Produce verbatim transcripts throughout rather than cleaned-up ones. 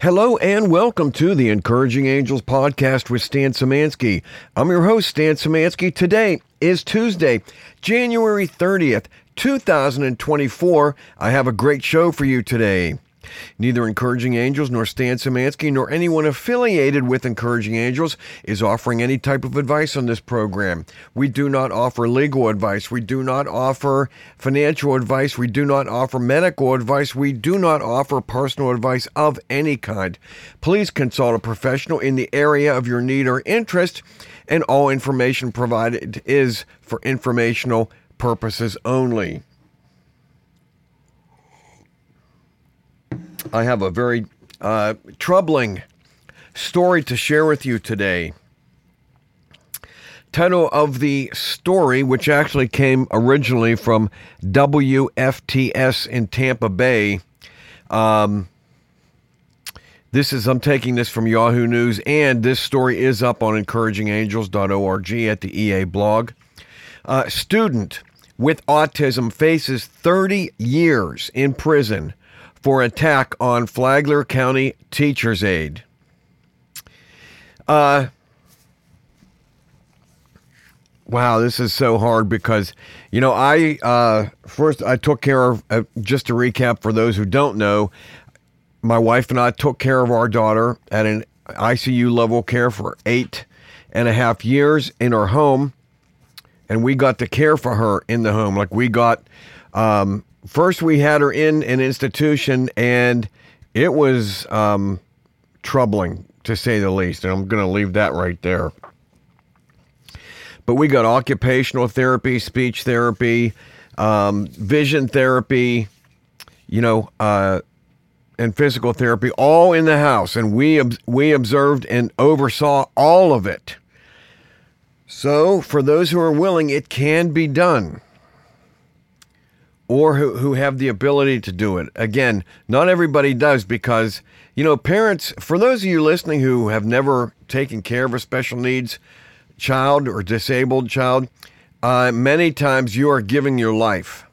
Hello and welcome to the Encouraging Angels podcast with Stan Szymanski. I'm your host, Stan Szymanski. Today is Tuesday, January thirtieth, two thousand twenty-four. I have a great show for you today. Neither Encouraging Angels nor Stan Szymanski nor anyone affiliated with Encouraging Angels is offering any type of advice on this program. We do not offer legal advice. We do not offer financial advice. We do not offer medical advice. We do not offer personal advice of any kind. Please consult a professional in the area of your need or interest, and all information provided is for informational purposes only. I have a very uh, troubling story to share with you today. Title of the story, which actually came originally from W F T S in Tampa Bay. Um, this is, I'm taking this from Yahoo News, and this story is up on encouraging angels dot org at the E A blog. Uh, student with autism faces thirty years in prison for attack on Flagler County teacher's aide. Uh, wow, this is so hard because, you know, I, uh, first I took care of, uh, just to recap for those who don't know, my wife and I took care of our daughter at an I C U level care for eight and a half years in her home. And we got to care for her in the home. Like we got, um, First, we had her in an institution, and it was um, troubling, to say the least. And I'm going to leave that right there. But we got occupational therapy, speech therapy, um, vision therapy, you know, uh, and physical therapy, all in the house. And we we observed and oversaw all of it. So, for those who are willing, it can be done, or who, who have the ability to do it. Again, not everybody does because, you know, parents, for those of you listening who have never taken care of a special needs child or disabled child, uh, many times you are giving your life.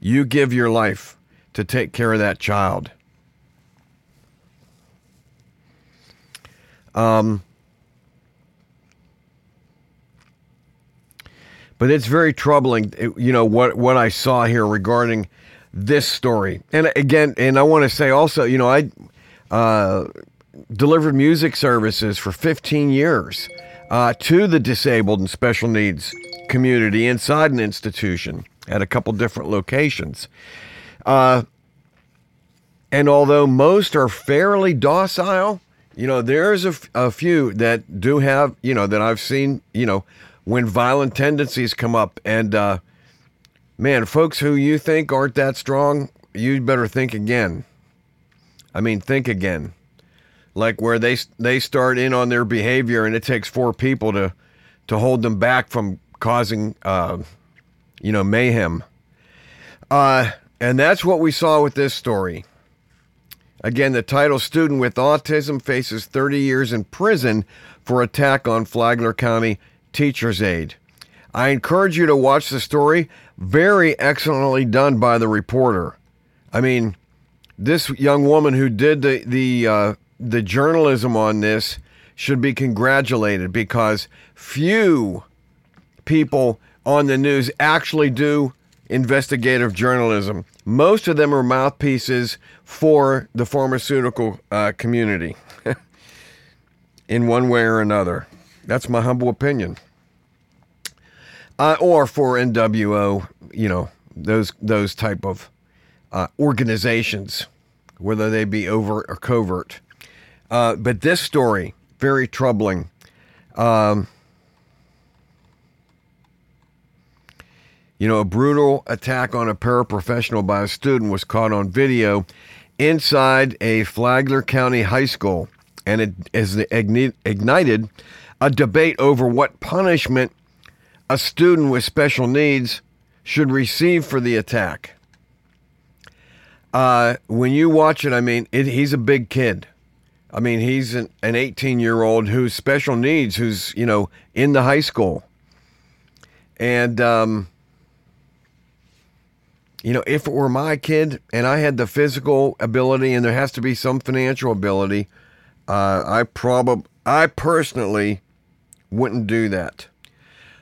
You give your life to take care of that child. Um, But it's very troubling, you know, what, what I saw here regarding this story. And again, and I want to say also, you know, I uh, delivered music services for fifteen years uh, to the disabled and special needs community inside an institution at a couple different locations. Uh, and although most are fairly docile, you know, there's a, a few that do have, you know, that I've seen, you know, when violent tendencies come up. And uh, man, folks who you think aren't that strong, you better think again. I mean, think again. Like where they they start in on their behavior and it takes four people to, to hold them back from causing, uh, you know, mayhem. Uh, and that's what we saw with this story. Again, the title, Student with Autism Faces thirty years in Prison for Attack on Flagler County Teacher's Aide. I encourage you to watch the story. Very excellently done by the reporter. I mean, this young woman who did the the uh, the journalism on this should be congratulated because few people on the news actually do investigative journalism. Most of them are mouthpieces for the pharmaceutical uh, community in one way or another. That's my humble opinion. Uh, or for N W O, you know, those those type of uh, organizations, whether they be overt or covert. Uh, but this story, very troubling. Um, you know, a brutal attack on a paraprofessional by a student was caught on video inside a Flagler County high school, and it is ignited a debate over what punishment a student with special needs should receive for the attack. Uh, when you watch it, I mean, it, he's a big kid. I mean, he's an eighteen-year-old who's special needs, who's, you know, in the high school. And, um, You know, if it were my kid and I had the physical ability, and there has to be some financial ability, uh, I probably, I personally wouldn't do that.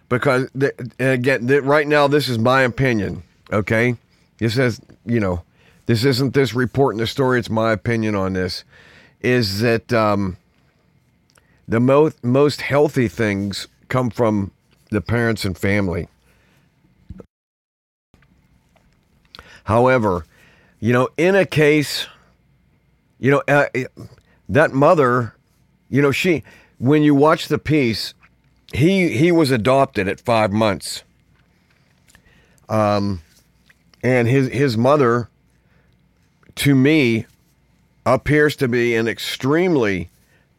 Because, th- again, th- right now, this is my opinion, okay? This is, you know, this isn't this report in the story, it's my opinion on this, is that um, the mo- most healthy things come from the parents and family. However, you know, in a case, you know, uh, that mother, you know, she, when you watch the piece, he he was adopted at five months. Um, and his, his mother, to me, appears to be an extremely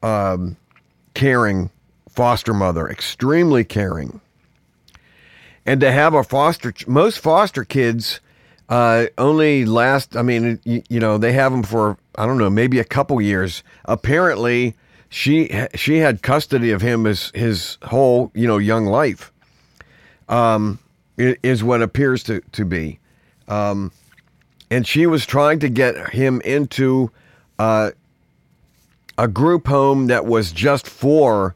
um, caring foster mother, extremely caring. And to have a foster, most foster kids Uh, only last, I mean, you, you know, they have them for, I don't know, maybe a couple years. Apparently, she she had custody of him as his whole, you know, young life, um, is what appears to, to be. Um, and she was trying to get him into uh, a group home that was just for,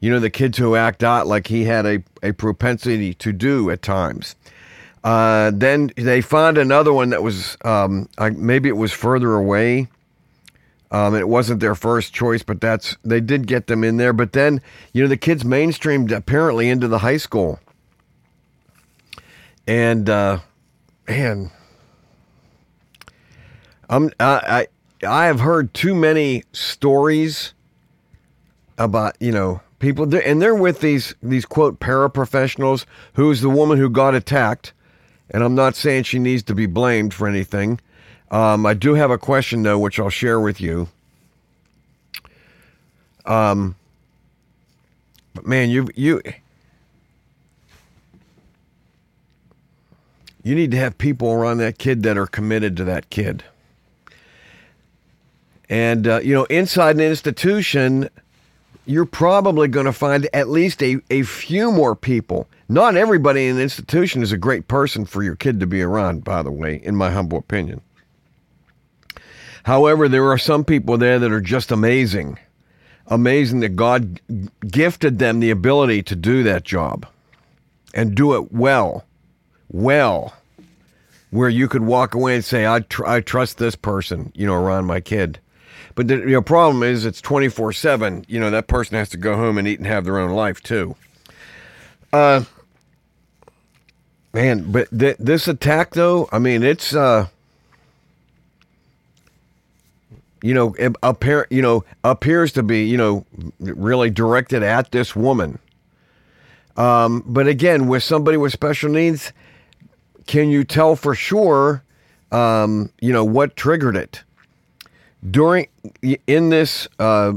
you know, the kids who act out like he had a, a propensity to do at times. Uh, then they find another one that was, um, I, maybe it was further away. Um, it wasn't their first choice, but that's, they did get them in there. But then, you know, the kids mainstreamed apparently into the high school. And, uh, man, I'm, I, I, I have heard too many stories about, you know, people, and they're with these, these quote, paraprofessionals, who's the woman who got attacked. And I'm not saying she needs to be blamed for anything. Um, I do have a question, though, which I'll share with you. Um, but man, you you you need to have people around that kid that are committed to that kid. And uh, you know, inside an institution, you're probably going to find at least a, a few more people. Not everybody in an institution is a great person for your kid to be around, by the way, in my humble opinion. However, there are some people there that are just amazing. Amazing that God gifted them the ability to do that job and do it well, well, where you could walk away and say, I, tr- I trust this person, you know, around my kid. But the, you know, problem is it's twenty-four seven. You know, that person has to go home and eat and have their own life too. Uh, man, but th- this attack though, I mean, it's, uh, you know, appear, you know, appears to be, you know, really directed at this woman. Um, but again, with somebody with special needs, can you tell for sure, um, you know, what triggered it? During, in this uh,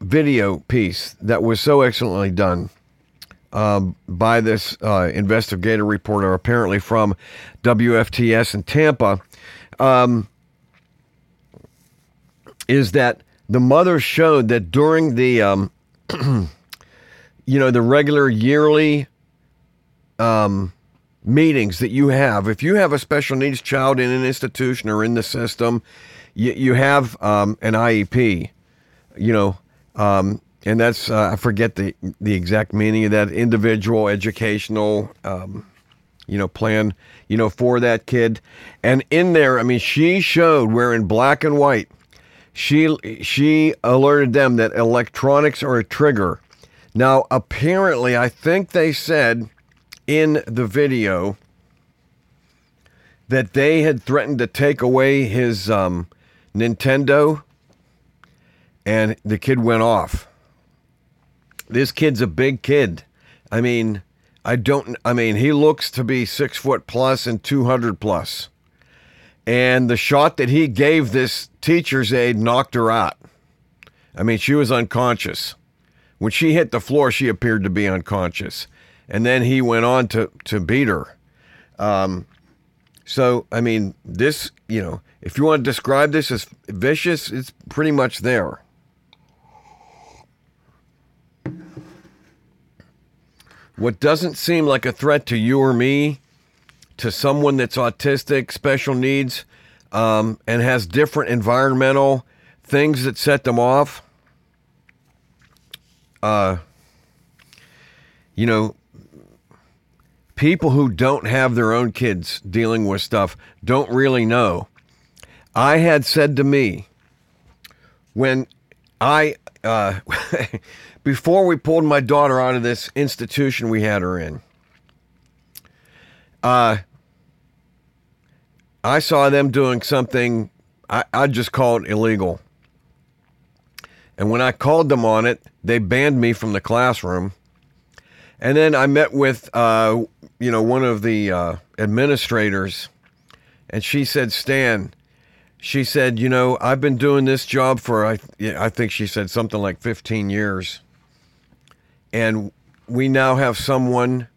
video piece that was so excellently done um, by this uh, investigative reporter, apparently from W F T S in Tampa, um, is that the mother showed that during the, um, you know, the regular yearly um, meetings that you have, if you have a special needs child in an institution or in the system, you have um, an I E P, you know, um, and that's, uh, I forget the the exact meaning of that, individual educational, um, you know, plan, you know, for that kid. And in there, I mean, she showed where in black and white, she she alerted them that electronics are a trigger. Now, apparently, I think they said in the video that they had threatened to take away his um Nintendo, and the kid went off. This kid's a big kid. I mean, I don't, I mean, he looks to be six foot plus and two hundred plus. And the shot that he gave this teacher's aide knocked her out. I mean, she was unconscious. When she hit the floor, she appeared to be unconscious. And then he went on to, to beat her. Um, so, I mean, this, you know, if you want to describe this as vicious, it's pretty much there. What doesn't seem like a threat to you or me to someone that's autistic, special needs, um, and has different environmental things that set them off, uh, you know, people who don't have their own kids dealing with stuff don't really know. I had said to me, when I, uh, before we pulled my daughter out of this institution we had her in, uh, I saw them doing something, I, I just call it illegal. And when I called them on it, they banned me from the classroom. And then I met with, uh, you know, one of the uh, administrators, and she said, Stan, she said, you know, I've been doing this job for, I, I think she said something like fifteen years. And we now have someone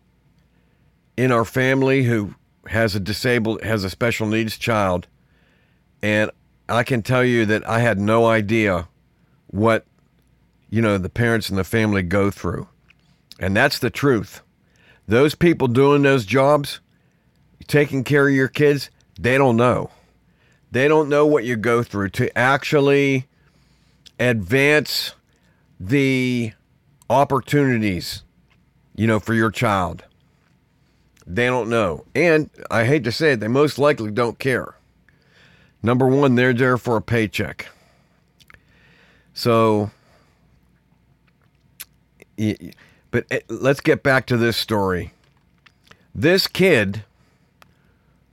in our family who has a disabled, has a special needs child. And I can tell you that I had no idea what, you know, the parents and the family go through. And that's the truth. Those people doing those jobs, taking care of your kids, they don't know. They don't know what you go through to actually advance the opportunities, you know, for your child. They don't know. And I hate to say it, they most likely don't care. Number one, they're there for a paycheck. So, but let's get back to this story. This kid,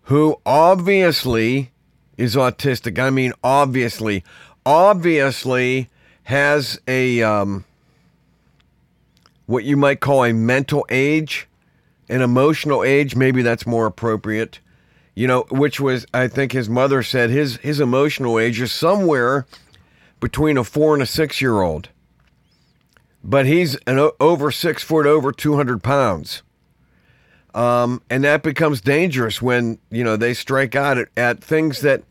who obviously is autistic. I mean, obviously, obviously has a, um, what you might call a mental age, an emotional age, maybe that's more appropriate, you know, which was, I think his mother said his, his emotional age is somewhere between a four and a six-year-old, but he's an over six foot, over two hundred pounds. Um, and that becomes dangerous when, you know, they strike out at, at things that,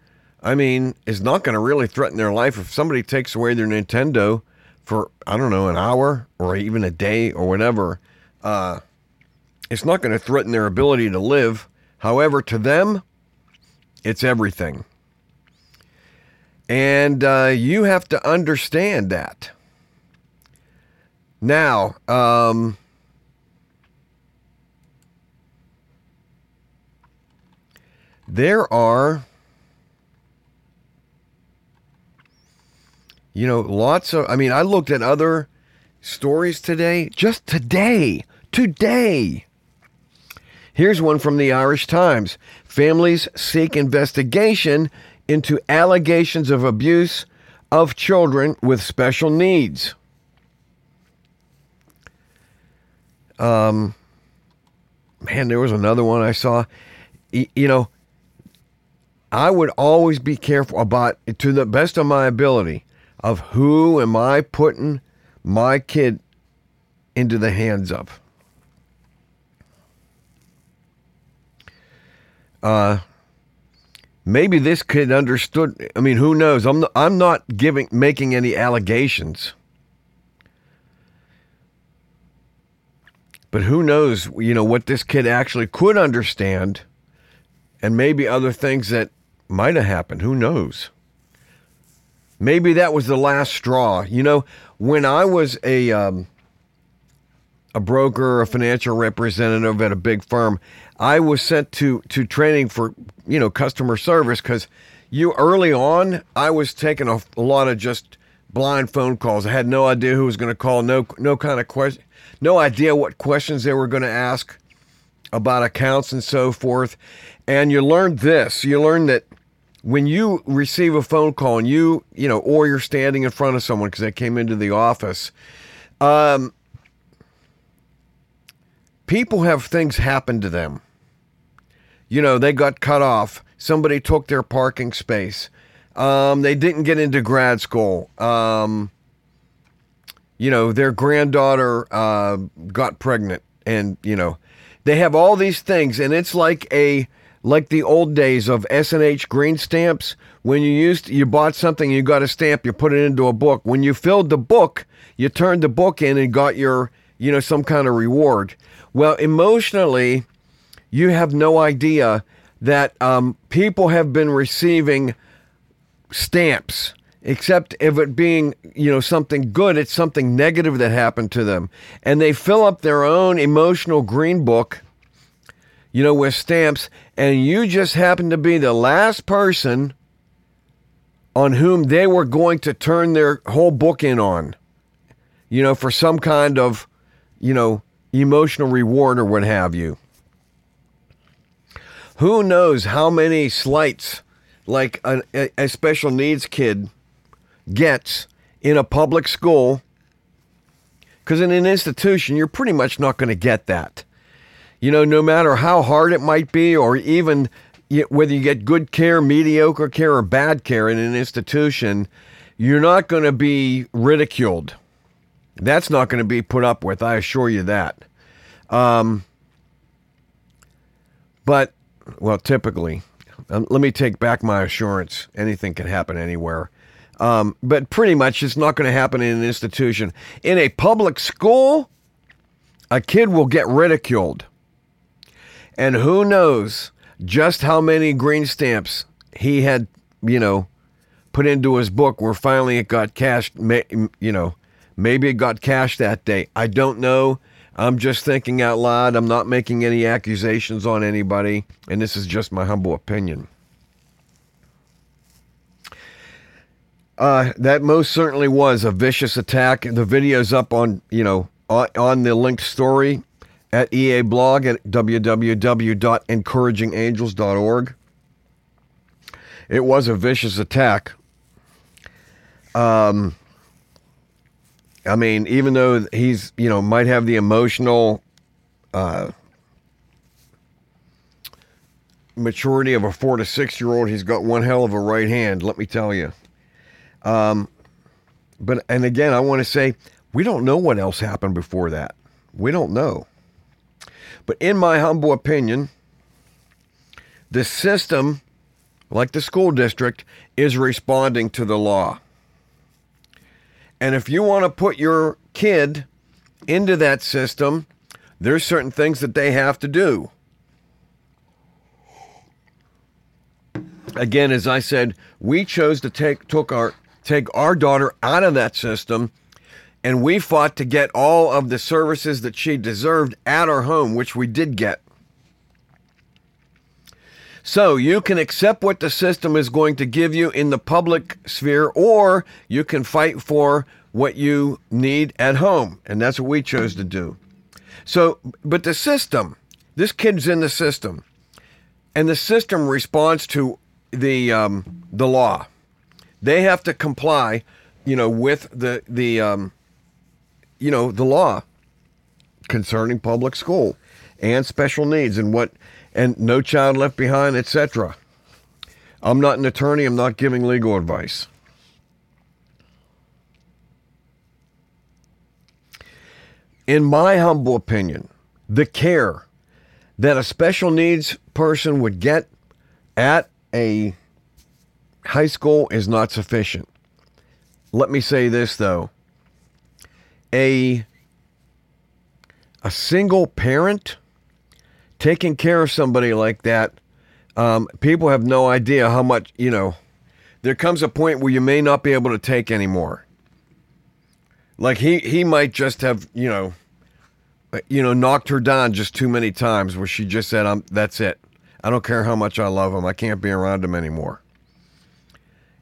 I mean, is not going to really threaten their life. If somebody takes away their Nintendo for, I don't know, an hour or even a day or whatever, uh, it's not going to threaten their ability to live. However, to them, it's everything. And uh, you have to understand that. Now, um... there are, you know, lots of, I mean, I looked at other stories today, just today, today. Here's one from the Irish Times. Families seek investigation into allegations of abuse of children with special needs. Um, man, there was another one I saw, you know, I would always be careful about, to the best of my ability, of who am I putting my kid into the hands of. Uh, maybe this kid understood. I mean, who knows? I'm not, I'm not giving making any allegations, but who knows? You know what this kid actually could understand, and maybe other things that might have happened. Who knows? Maybe that was the last straw. You know, when I was a um, a broker, a financial representative at a big firm, I was sent to to training for, you know, customer service, because you early on, I was taking a, a lot of just blind phone calls. I had no idea who was going to call, no no kind of question, no idea what questions they were going to ask about accounts and so forth. And you learned this, you learned that when you receive a phone call and you, you know, or you're standing in front of someone, because they came into the office, um, people have things happen to them. You know, they got cut off. Somebody took their parking space. Um, they didn't get into grad school. Um, you know, their granddaughter uh, got pregnant, and, you know, they have all these things, and it's like a like the old days of S and H green stamps. When you used you bought something, you got a stamp, you put it into a book. When you filled the book, you turned the book in and got your, you know, some kind of reward. Well, emotionally, You have no idea that um, people have been receiving stamps, except if it being, you know, something good, it's something negative that happened to them. And they fill up their own emotional green book, you know, with stamps, and you just happen to be the last person on whom they were going to turn their whole book in on, you know, for some kind of, you know, emotional reward or what have you. Who knows how many slights like a, a, a special needs kid gets in a public school, because in an institution, you're pretty much not going to get that. You know, no matter how hard it might be, or even whether you get good care, mediocre care, or bad care in an institution, you're not going to be ridiculed. That's not going to be put up with, I assure you that. Um, but, well, typically, um, let me take back my assurance. Anything can happen anywhere. Um, but pretty much it's not going to happen in an institution. In a public school, a kid will get ridiculed. And who knows just how many green stamps he had, you know, put into his book where finally it got cashed, you know, maybe it got cashed that day. I don't know. I'm just thinking out loud. I'm not making any accusations on anybody. And this is just my humble opinion. Uh, that most certainly was a vicious attack. The video's up on, you know, on, on the linked story at E A blog at w w w dot encouraging angels dot org. It was a vicious attack. Um, I mean, even though he's, you know, might have the emotional uh, maturity of a four to six year old, he's got one hell of a right hand, let me tell you. Um, but, and again, I want to say, we don't know what else happened before that. We don't know. But in my humble opinion, the system, like the school district, is responding to the law. And if you want to put your kid into that system, there's certain things that they have to do. Again, as I said, we chose to take took our take our daughter out of that system, and we fought to get all of the services that she deserved at our home, which we did get. So you can accept what the system is going to give you in the public sphere, or you can fight for what you need at home. And that's what we chose to do. So, but the system, this kid's in the system, and the system responds to the um, the law. They have to comply, you know, with the, the um, you know, the law concerning public school and special needs and what, and No Child Left Behind, et cetera. I'm not an attorney. I'm not giving legal advice. In my humble opinion, the care that a special needs person would get at a high school is not sufficient. Let me say this, though. A, a single parent taking care of somebody like that, um, people have no idea how much, you know, there comes a point where you may not be able to take anymore. Like he, he might just have, you know, you know, knocked her down just too many times where she just said, I'm, that's it. I don't care how much I love him. I can't be around him anymore.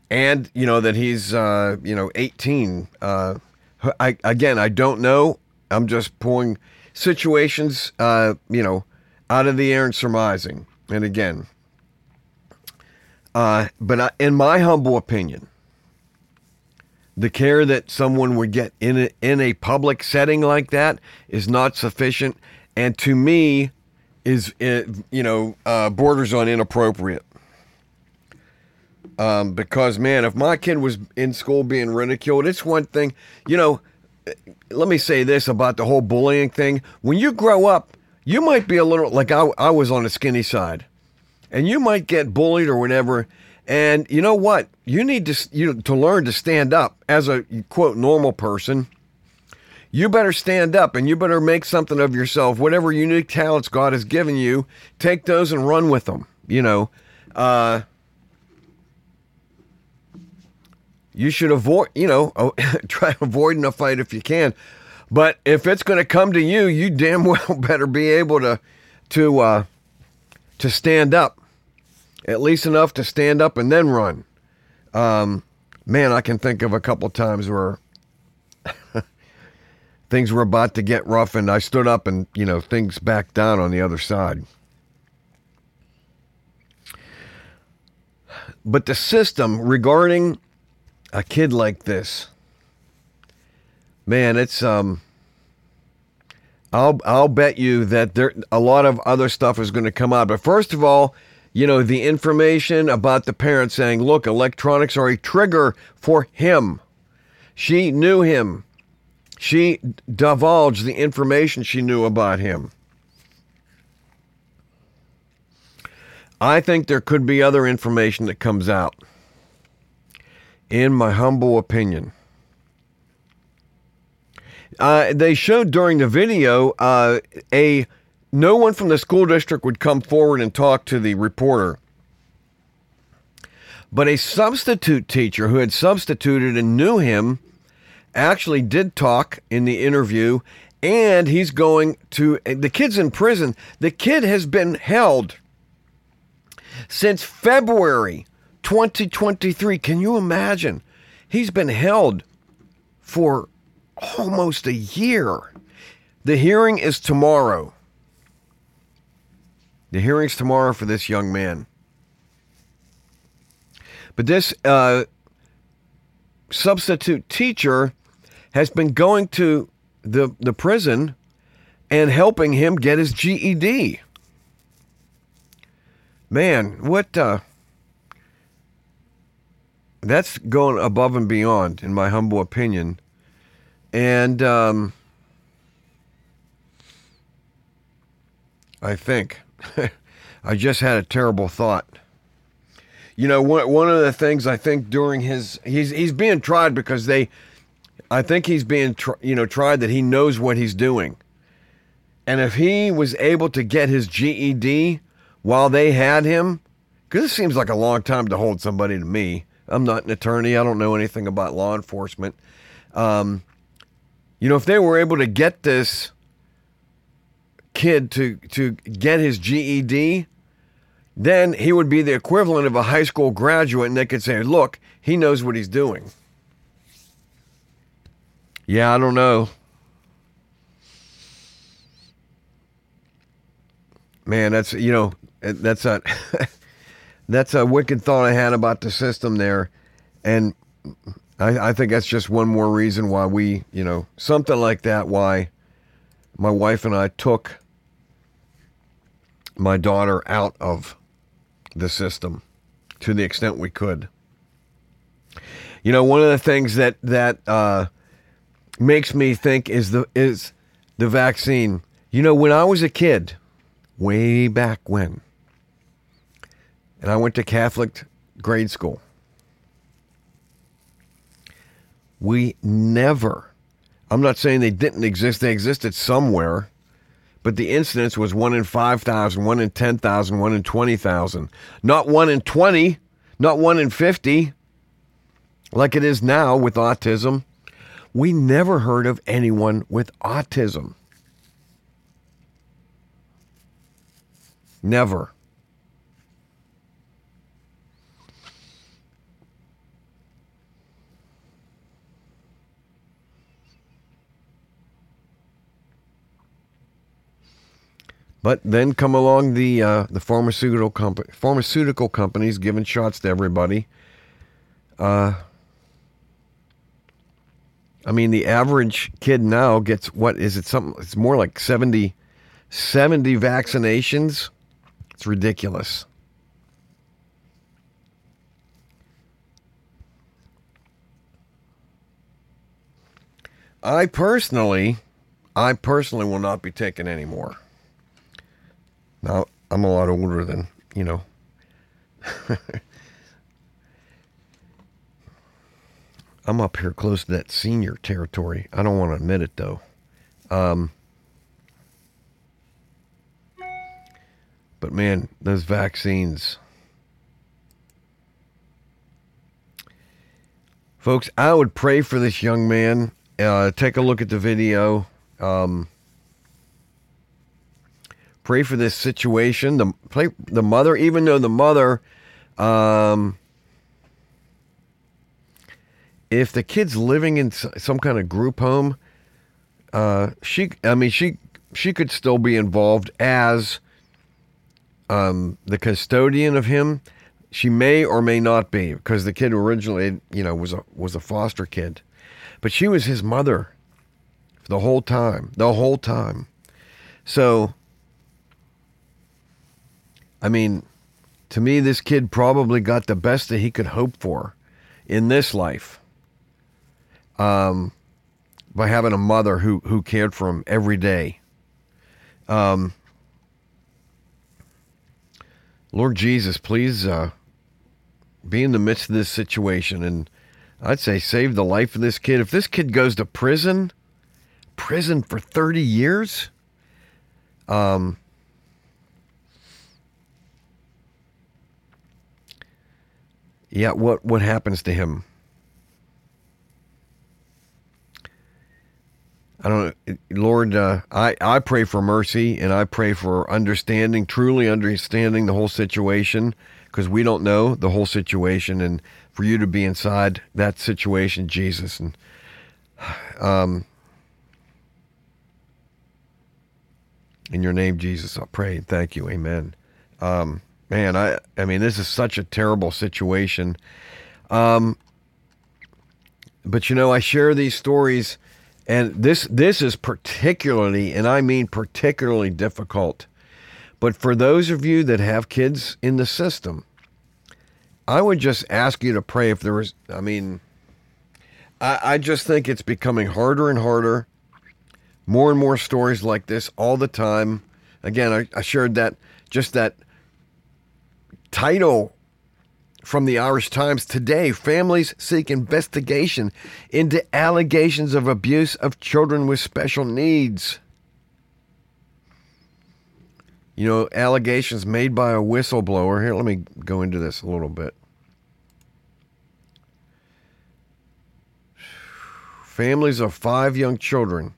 And, you know, that he's, uh, you know, eighteen. Uh, I, again, I don't know. I'm just pulling situations, uh, you know, out of the air and surmising. And again, uh, but I, in my humble opinion, the care that someone would get in a, in a public setting like that is not sufficient, and to me is, you know, uh, borders on inappropriate. Um, because, man, if my kid was in school being ridiculed, it's one thing, you know, let me say this about the whole bullying thing. When you grow up, you might be a little, like I, I was on the skinny side, and you might get bullied or whatever. And you know what? You need to you to learn to stand up as a, quote, normal person. you better stand up and you better make something of yourself. Whatever unique talents God has given you, take those and run with them. You know, uh, you should avoid, you know, try avoiding a fight if you can. But if it's going to come to you, you damn well better be able to, to, uh, to stand up, at least enough to stand up and then run. Um, man, I can think of a couple times where things were about to get rough and I stood up and, you know, things backed down on the other side. But the system regarding a kid like this, man, it's, um, I'll, I'll bet you that there, a lot of other stuff is going to come out. But first of all, you know, the information about the parents saying, look, electronics are a trigger for him. She knew him. She divulged the information she knew about him. I think there could be other information that comes out, in my humble opinion. Uh, they showed during the video, uh, a no one from the school district would come forward and talk to the reporter. But a substitute teacher who had substituted and knew him actually did talk in the interview, and he's going to, the kid's in prison. The kid has been held since February twenty twenty-three. Can you imagine? He's been held for almost a year. The hearing is tomorrow. The hearing's tomorrow for this young man. But this uh, substitute teacher has been going to the, the prison and helping him get his G E D. Man, what... Uh, that's going above and beyond, in my humble opinion. And um, I think... I just had a terrible thought. You know, one one of the things I think during his, he's he's being tried because they, I think he's being, tr- you know, tried that he knows what he's doing. And if he was able to get his G E D while they had him, because it seems like a long time to hold somebody to me. I'm not an attorney. I don't know anything about law enforcement. Um, you know, if they were able to get this kid to to get his G E D, then he would be the equivalent of a high school graduate, and they could say, look, he knows what he's doing. Yeah, I don't know. Man, that's, you know, that's a, that's a wicked thought I had about the system there. And I, I think that's just one more reason why we, you know, something like that, why my wife and I took my daughter out of the system to the extent we could. You know, one of the things that that uh, makes me think is the is the vaccine. You know, when I was a kid, way back when, and I went to Catholic grade school, we never, I'm not saying they didn't exist, they existed somewhere, but the incidence was one in five thousand, one in ten thousand, one in twenty thousand. Not one in twenty, not one in fifty, like it is now with autism. We never heard of anyone with autism. Never. But then come along the uh, the pharmaceutical comp- pharmaceutical companies giving shots to everybody. Uh, I mean, the average kid now gets, what is it? Something? It's more like seventy, seventy vaccinations. It's ridiculous. I personally, I personally will not be taking any more. Now, I'm a lot older than, you know. I'm up here close to that senior territory. I don't want to admit it, though. Um, but, man, those vaccines. Folks, I would pray for this young man. Uh, take a look at the video. Um, pray for this situation. The, play, the mother, even though the mother... Um, if the kid's living in some kind of group home, uh, she, I mean, she, she could still be involved as, um, the custodian of him. She may or may not be, because the kid originally, you know, was a, was a foster kid, but she was his mother the whole time, the whole time. So, I mean, to me, this kid probably got the best that he could hope for in this life. Um, by having a mother who, who cared for him every day. Um, Lord Jesus, please, uh, be in the midst of this situation. And I'd say save the life of this kid. If this kid goes to prison, prison for thirty years, um, yeah, what, what happens to him? I don't know, Lord, uh, I, I pray for mercy, and I pray for understanding, truly understanding the whole situation, because we don't know the whole situation, and for you to be inside that situation, Jesus. And um, in your name, Jesus, I pray. Thank you. Amen. Um, man, I, I mean, this is such a terrible situation. Um, but, you know, I share these stories. And this this is particularly, and I mean particularly difficult. But for those of you that have kids in the system, I would just ask you to pray if there is, I mean, I, I just think it's becoming harder and harder. More and more stories like this all the time. Again, I, I shared that, just that title from the Irish Times today: families seek investigation into allegations of abuse of children with special needs. You know, allegations made by a whistleblower. Here, let me go into this a little bit. Families of five young children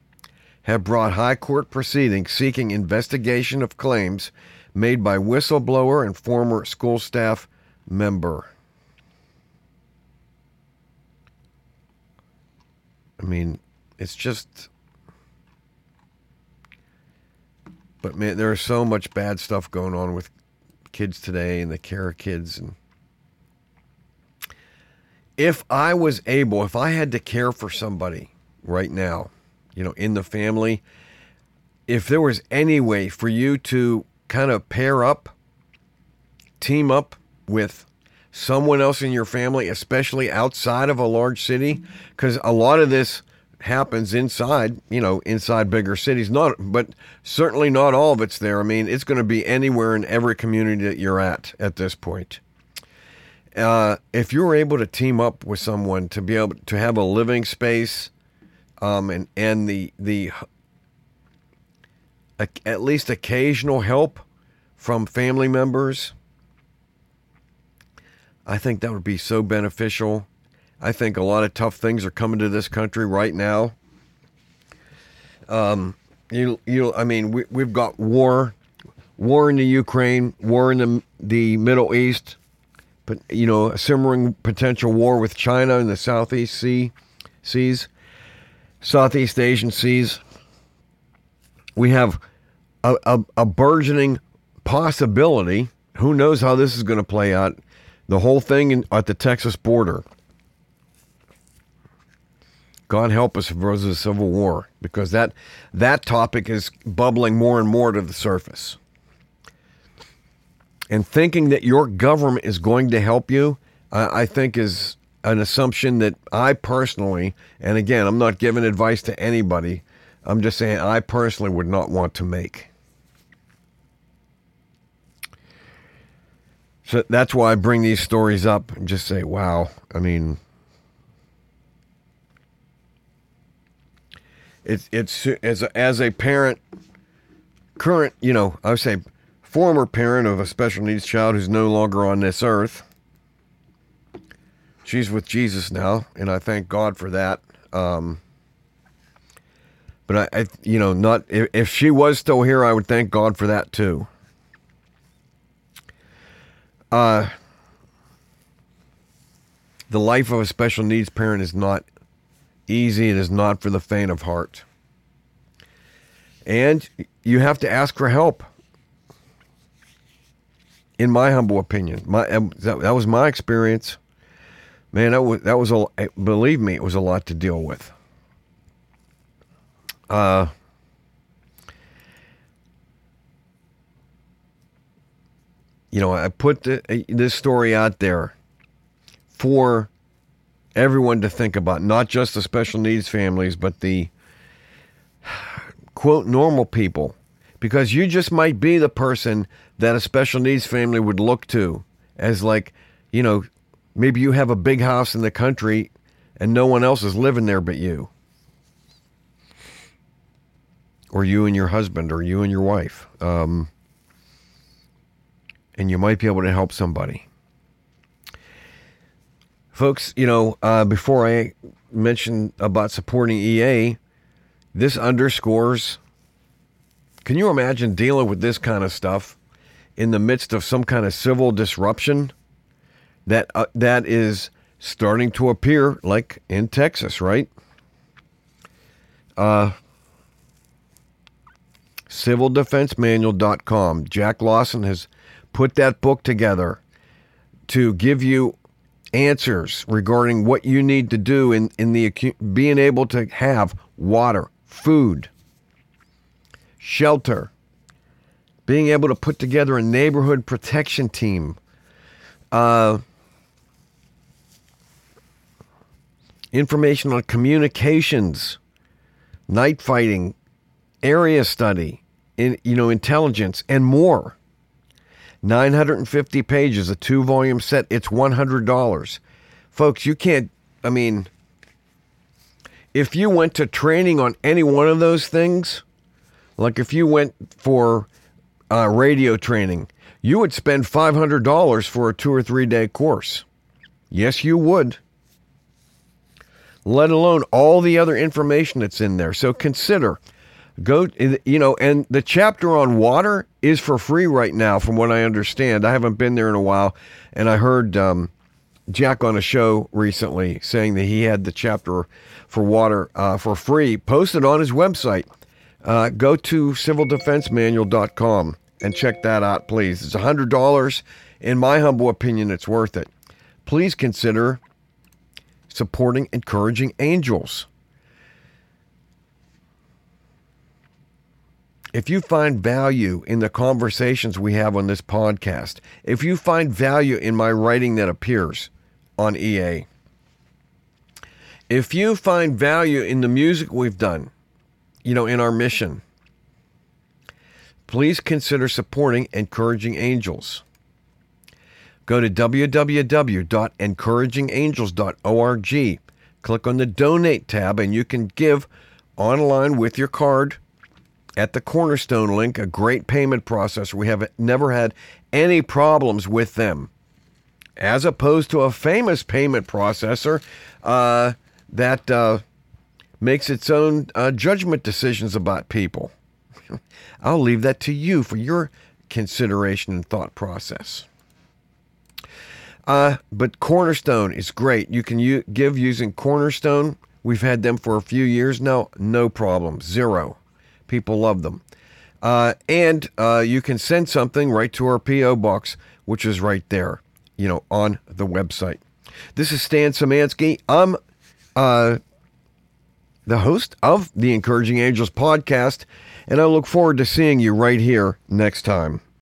have brought high court proceedings seeking investigation of claims made by whistleblower and former school staff member. I mean, it's just, but man, there is so much bad stuff going on with kids today and the care of kids. And if I was able, if I had to care for somebody right now, you know, in the family, if there was any way for you to kind of pair up, team up with someone else in your family, especially outside of a large city, because a lot of this happens inside, you know, inside bigger cities, not, but certainly not all of it's there. I mean, it's going to be anywhere in every community that you're at at this point. Uh, if you're able to team up with someone to be able to have a living space, um, and, and the, the, uh, at least occasional help from family members, I think that would be so beneficial. I think a lot of tough things are coming to this country right now. Um, you, you, I mean, we, we've got war, war in the Ukraine, war in the, the Middle East, but you know, a simmering potential war with China in the Southeast Sea, seas, Southeast Asian seas. We have a, a, a burgeoning possibility. Who knows how this is going to play out? The whole thing in, at the Texas border. God help us if there's a civil war, because that that topic is bubbling more and more to the surface. And thinking that your government is going to help you, I, I think is an assumption that I personally, and again, I'm not giving advice to anybody, I'm just saying I personally would not want to make. So that's why I bring these stories up and just say, wow, I mean, It's it's as a, as a parent, current, you know, I would say former parent of a special needs child who's no longer on this earth. She's with Jesus now, and I thank God for that. Um, but I, I, you know, not if, if she was still here, I would thank God for that too. Uh, the life of a special needs parent is not easy. It is not for the faint of heart. And you have to ask for help. In my humble opinion, my that, that was my experience. Man, that was that was a believe me, it was a lot to deal with. Uh, you know, I put the, this story out there for everyone to think about, not just the special needs families, but the quote normal people, because you just might be the person that a special needs family would look to as, like, you know. Maybe you have a big house in the country and no one else is living there but you. Or you and your husband, or you and your wife. Um, and you might be able to help somebody. Folks, you know, uh, before I mentioned about supporting E A, this underscores, can you imagine dealing with this kind of stuff in the midst of some kind of civil disruption? That uh, that is starting to appear, like in Texas, right? Uh, Civil Defense Manual dot com. Jack Lawson has put that book together to give you answers regarding what you need to do in, in the being able to have water, food, shelter, being able to put together a neighborhood protection team, uh, information on communications, night fighting, area study, in, you know, intelligence, and more. nine hundred fifty pages, a two-volume set. It's one hundred dollars. Folks, you can't, I mean, if you went to training on any one of those things, like if you went for uh, radio training, you would spend five hundred dollars for a two or three day course. Yes, you would. Let alone all the other information that's in there. So consider, go, you know, and the chapter on water is for free right now, from what I understand. I haven't been there in a while. And I heard um, Jack on a show recently saying that he had the chapter for water uh, for free posted on his website. Uh, go to Civil Defense Manual dot com and check that out, please. It's one hundred dollars. In my humble opinion, it's worth it. Please consider supporting Encouraging Angels. If you find value in the conversations we have on this podcast, if you find value in my writing that appears on E A, if you find value in the music we've done, you know, in our mission, please consider supporting Encouraging Angels. Go to w w w dot encouraging angels dot org. Click on the Donate tab, and you can give online with your card at the Cornerstone link, a great payment processor. We have never had any problems with them, as opposed to a famous payment processor uh, that uh, makes its own uh, judgment decisions about people. I'll leave that to you for your consideration and thought process. Uh, but Cornerstone is great. You can u- give using Cornerstone. We've had them for a few years now. No problem. Zero. People love them. Uh, and uh, you can send something right to our P O box, which is right there, you know, on the website. This is Stan Szymanski. I'm uh, the host of the Encouraging Angels podcast, and I look forward to seeing you right here next time.